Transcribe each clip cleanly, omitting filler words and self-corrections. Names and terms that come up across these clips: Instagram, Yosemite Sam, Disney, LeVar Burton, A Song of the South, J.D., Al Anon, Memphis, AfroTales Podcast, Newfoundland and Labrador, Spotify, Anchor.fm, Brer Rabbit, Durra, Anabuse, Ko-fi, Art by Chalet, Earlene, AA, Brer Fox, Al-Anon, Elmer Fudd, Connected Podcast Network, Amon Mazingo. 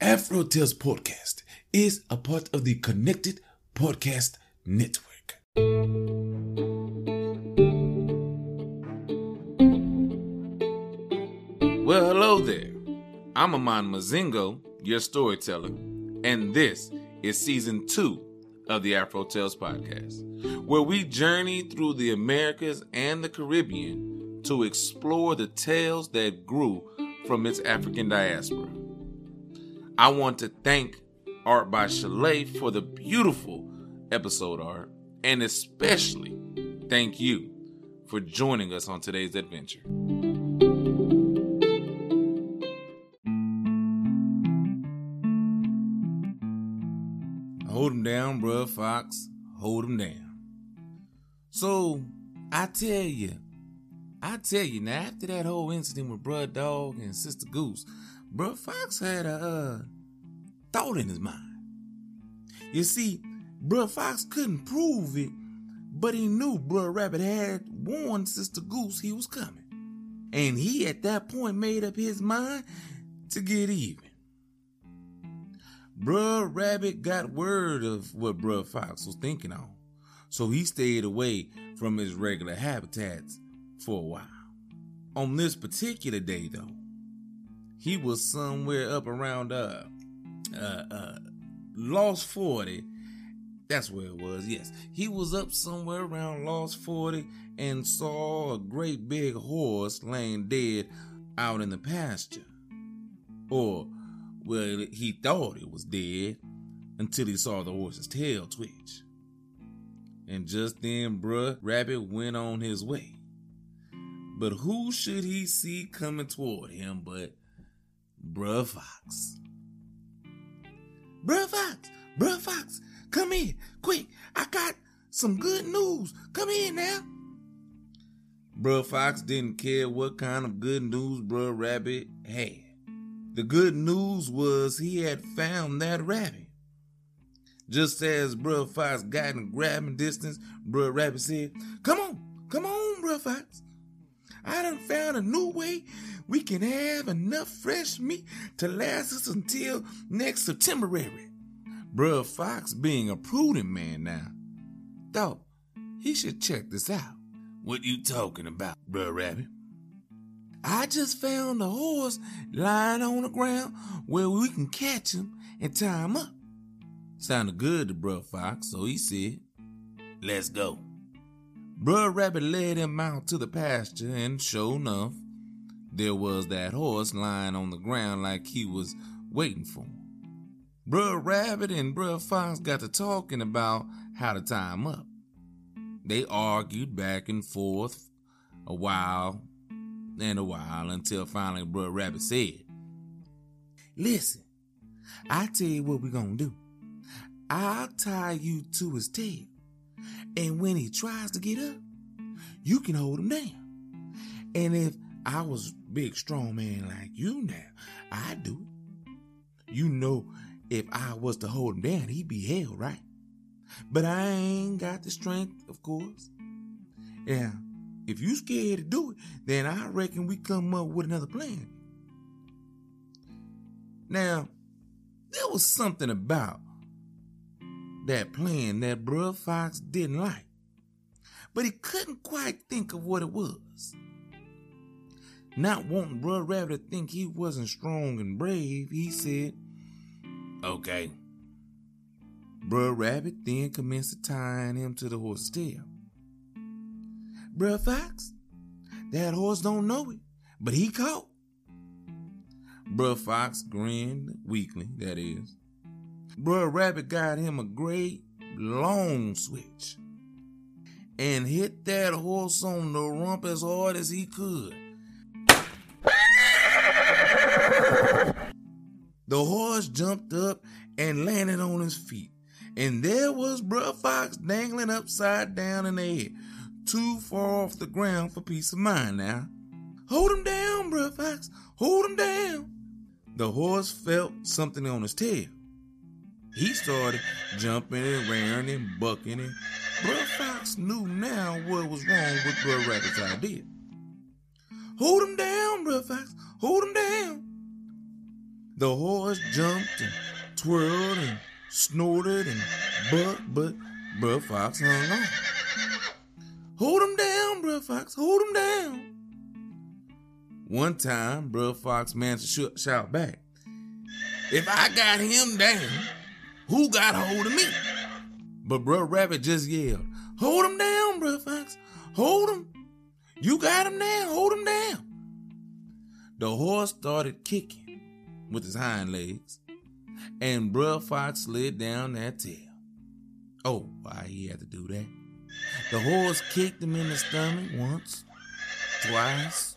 AfroTales Podcast is a part of the Connected Podcast Network. Well, hello there. I'm Amon Mazingo, your storyteller, and this is Season 2 of the AfroTales Podcast, where we journey through the Americas and the Caribbean to explore the tales that grew from its African diaspora. I want to thank Art by Chalet for the beautiful episode art, and especially thank you for joining us on today's adventure. Hold him down, bruh, Fox. Hold him down. So, I tell you, now after that whole incident with bruh Dog and Sister Goose, bruh Fox had a thought in his mind. You see, bruh Fox couldn't prove it, but he knew bruh Rabbit had warned Sister Goose he was coming. And he, at that point, made up his mind to get even. Bruh Rabbit got word of what bruh Fox was thinking on, so he stayed away from his regular habitats for a while. On this particular day, though, he was somewhere up around Lost 40. That's where it was, yes. He was up somewhere around Lost 40 and saw a great big horse laying dead out in the pasture. Or, well, he thought it was dead until he saw the horse's tail twitch. And just then, bruh Rabbit went on his way. But who should he see coming toward him but bruh Fox? Bruh Fox, come in, quick. I got some good news. Come in now. Bruh Fox didn't care what kind of good news bruh Rabbit had. The good news was he had found that rabbit. Just as bruh Fox got in grabbing distance, bruh Rabbit said, Come on, bruh Fox. I done found a new way we can have enough fresh meat to last us until next Septemberary. Bruh Fox, being a prudent man now, thought he should check this out. What you talking about, bruh Rabbit? I just found a horse lying on the ground where we can catch him and tie him up. Sounded good to bruh Fox, so he said, let's go. Bruh Rabbit led him out to the pasture, and sure enough, there was that horse lying on the ground like he was waiting for him. Bruh Rabbit and bruh Fox got to talking about how to tie him up. They argued back and forth a while until finally bruh Rabbit said, listen, I tell you what we gonna do. I'll tie you to his tail. And when he tries to get up, you can hold him down. And if I was a big strong man like you now, I'd do it. You know, if I was to hold him down, he'd be held, right? But I ain't got the strength, of course. Yeah, if you scared to do it, then I reckon we come up with another plan. Now, there was something about that plan that bruh Fox didn't like, but he couldn't quite think of what it was. Not wanting bruh Rabbit to think he wasn't strong and brave, he said, okay. Bruh Rabbit then commenced tying him to the horse's tail. Bruh Fox, that horse don't know it, but he caught. Bruh Fox grinned weakly, that is. Bruh Rabbit got him a great long switch and hit that horse on the rump as hard as he could. The horse jumped up and landed on his feet, and there was bruh Fox dangling upside down in the air, too far off the ground for peace of mind now. Hold him down, bruh Fox, hold him down. The horse felt something on his tail. He started jumping and rearing and bucking, and bruh Fox knew now what was wrong with bruh Rabbit's idea. Hold him down, bruh Fox, hold him down. The horse jumped and twirled and snorted and bucked, but Brer Fox hung on. Hold him down, Brer Fox, hold him down. One time, Brer Fox managed to shout back, "If I got him down, who got hold of me?" But Brer Rabbit just yelled, "Hold him down, Brer Fox, hold him. You got him down, hold him down." The horse started kicking with his hind legs, and Brer Fox slid down that tail. Oh, why he had to do that? The horse kicked him in the stomach once, twice,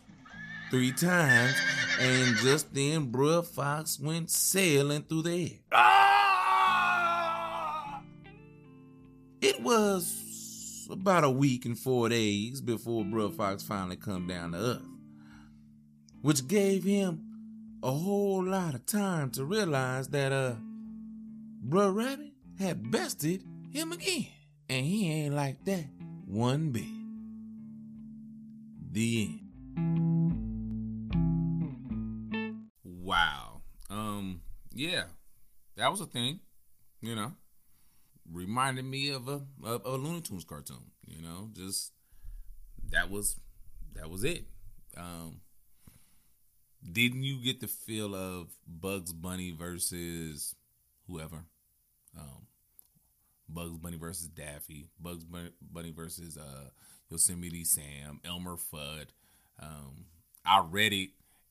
three times, and just then Brer Fox went sailing through the air. Ah! It was about a week and 4 days before Brer Fox finally come down to earth, which gave him a whole lot of time to realize that Brer Rabbit had bested him again, and he ain't like that one bit. The end. Wow. Yeah, that was a thing, you know. Reminded me of a Looney Tunes cartoon, you know. Just that was it. Didn't you get the feel of Bugs Bunny versus whoever? Bugs Bunny versus Daffy, Bugs Bunny versus Yosemite Sam, Elmer Fudd. I read it,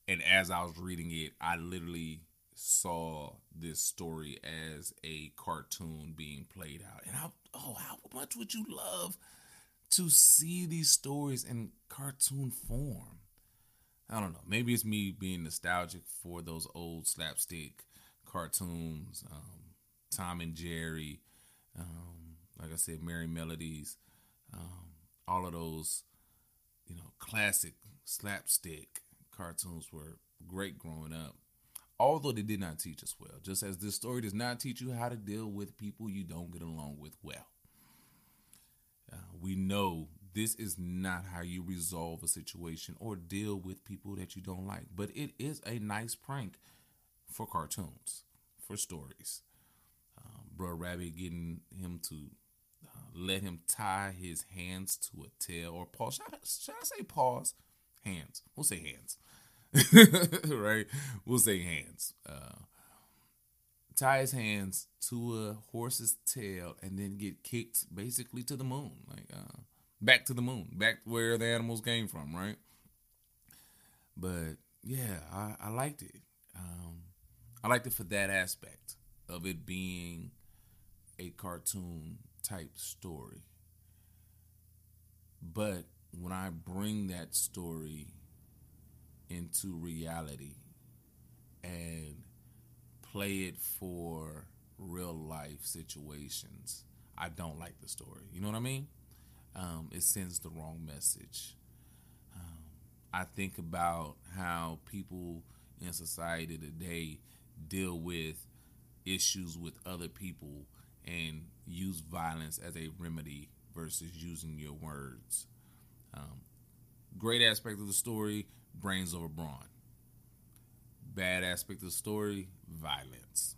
and as I was reading it, I literally saw this story as a cartoon being played out. And how much would you love to see these stories in cartoon form? I don't know. Maybe it's me being nostalgic for those old slapstick cartoons, Tom and Jerry. Like I said, Merry Melodies, all of those, you know, classic slapstick cartoons were great growing up, although they did not teach us well, just as this story does not teach you how to deal with people you don't get along with well. We know this is not how you resolve a situation or deal with people that you don't like, but it is a nice prank for cartoons, for stories. Bro Rabbit getting him to let him tie his hands to a tail or paw. Should I say paws? Hands. We'll say hands. Right? We'll say hands. Tie his hands to a horse's tail and then get kicked basically to the moon. Like back to the moon. Back where the animals came from, right? But yeah, I liked it. I liked it for that aspect of it being a cartoon type story. But when I bring that story into reality and play it for real life situations, I don't like the story. You know what I mean? It sends the wrong message. I think about how people in society today deal with issues with other people and use violence as a remedy versus using your words. Great aspect of the story, brains over brawn. Bad aspect of the story, violence.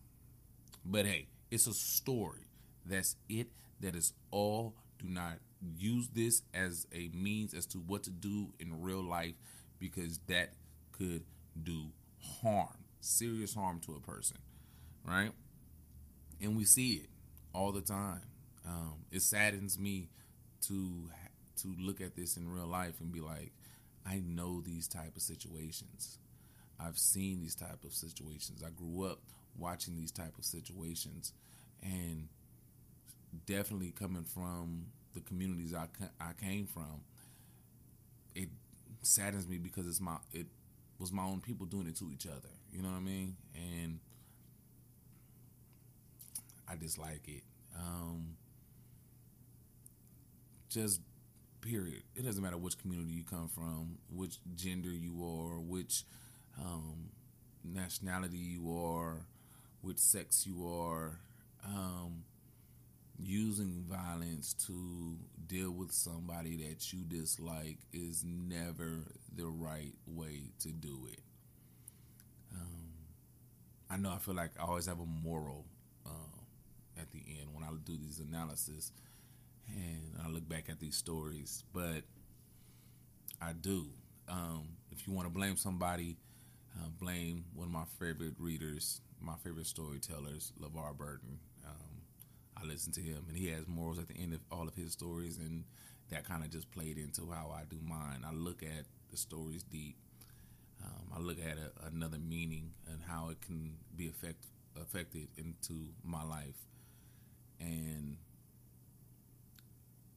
But hey, it's a story. That's it. That is all. Do not use this as a means as to what to do in real life, because that could do harm, serious harm to a person. Right? And we see it all the time. It saddens me to look at this in real life and be like, I know these type of situations. I've seen these type of situations. I grew up watching these type of situations, and definitely coming from the communities I came from, it saddens me because it was my own people doing it to each other. You know what I mean? And I dislike it. Just period. It doesn't matter which community you come from, which gender you are, which nationality you are, which sex you are. Using violence to deal with somebody that you dislike is never the right way to do it. I know I feel like I always have a moral at the end when I do these analysis and I look back at these stories, but I do. If you want to blame somebody, blame one of my favorite readers, my favorite storytellers, LeVar Burton. I listen to him, and he has morals at the end of all of his stories, and that kind of just played into how I do mine. I look at the stories deep. I look at another meaning and how it can be affected into my life. And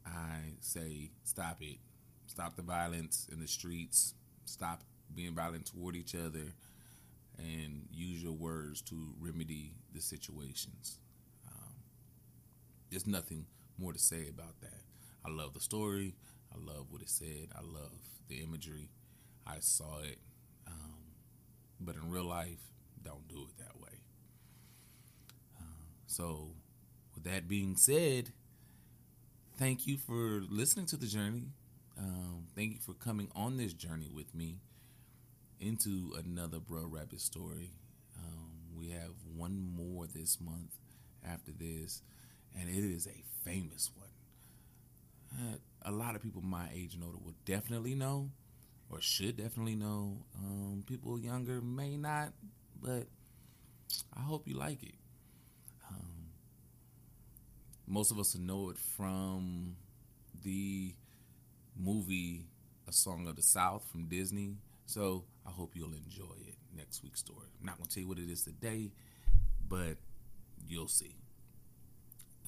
I say, stop it. Stop the violence in the streets. Stop being violent toward each other. And use your words to remedy the situations. There's nothing more to say about that. I love the story. I love what it said. I love the imagery. I saw it. But in real life, don't do it that way. So, with that being said, thank you for listening to the journey. Thank you for coming on this journey with me into another Bro Rabbit story. We have one more this month after this, and it is a famous one. A lot of people my age know that will definitely know, or should definitely know. People younger may not, but I hope you like it. Most of us know it from the movie A Song of the South from Disney, so I hope you'll enjoy it, next week's story. I'm not going to tell you what it is today, but you'll see.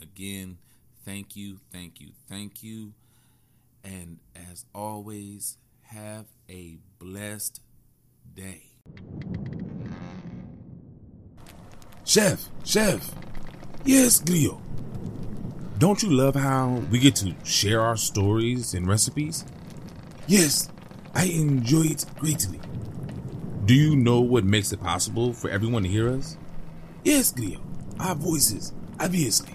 Again, thank you. And as always, have a blessed day. Chef. Yes, Grio. Don't you love how we get to share our stories and recipes? Yes, I enjoy it greatly. Do you know what makes it possible for everyone to hear us? Yes, Grio. Our voices, obviously.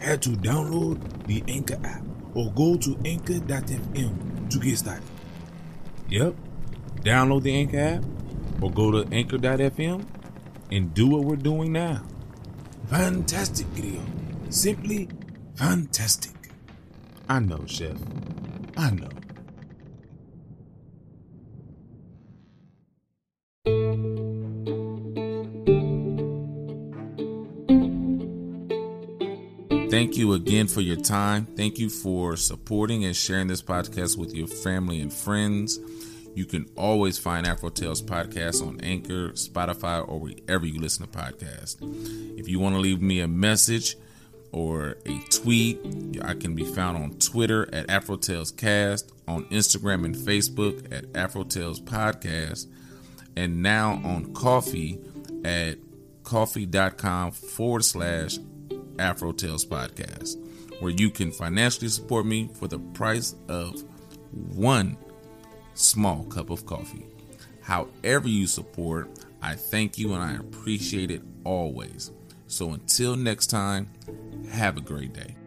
had to download the Anchor app or go to Anchor.fm to get started. Yep. Download the Anchor app or go to Anchor.fm and do what we're doing now. Fantastic, Grio. Simply fantastic. I know, Chef. I know. Thank you again for your time. Thank you for supporting and sharing this podcast with your family and friends. You can always find AfroTales Podcast on Anchor, Spotify, or wherever you listen to podcasts. If you want to leave me a message or a tweet, I can be found on Twitter at AfroTalesCast, on Instagram and Facebook at AfroTales Podcast, and now on Ko-fi at Ko-fi.com/ AfroTales Podcast, where you can financially support me for the price of one small cup of coffee. However you support, I thank you and I appreciate it always. So until next time, have a great day.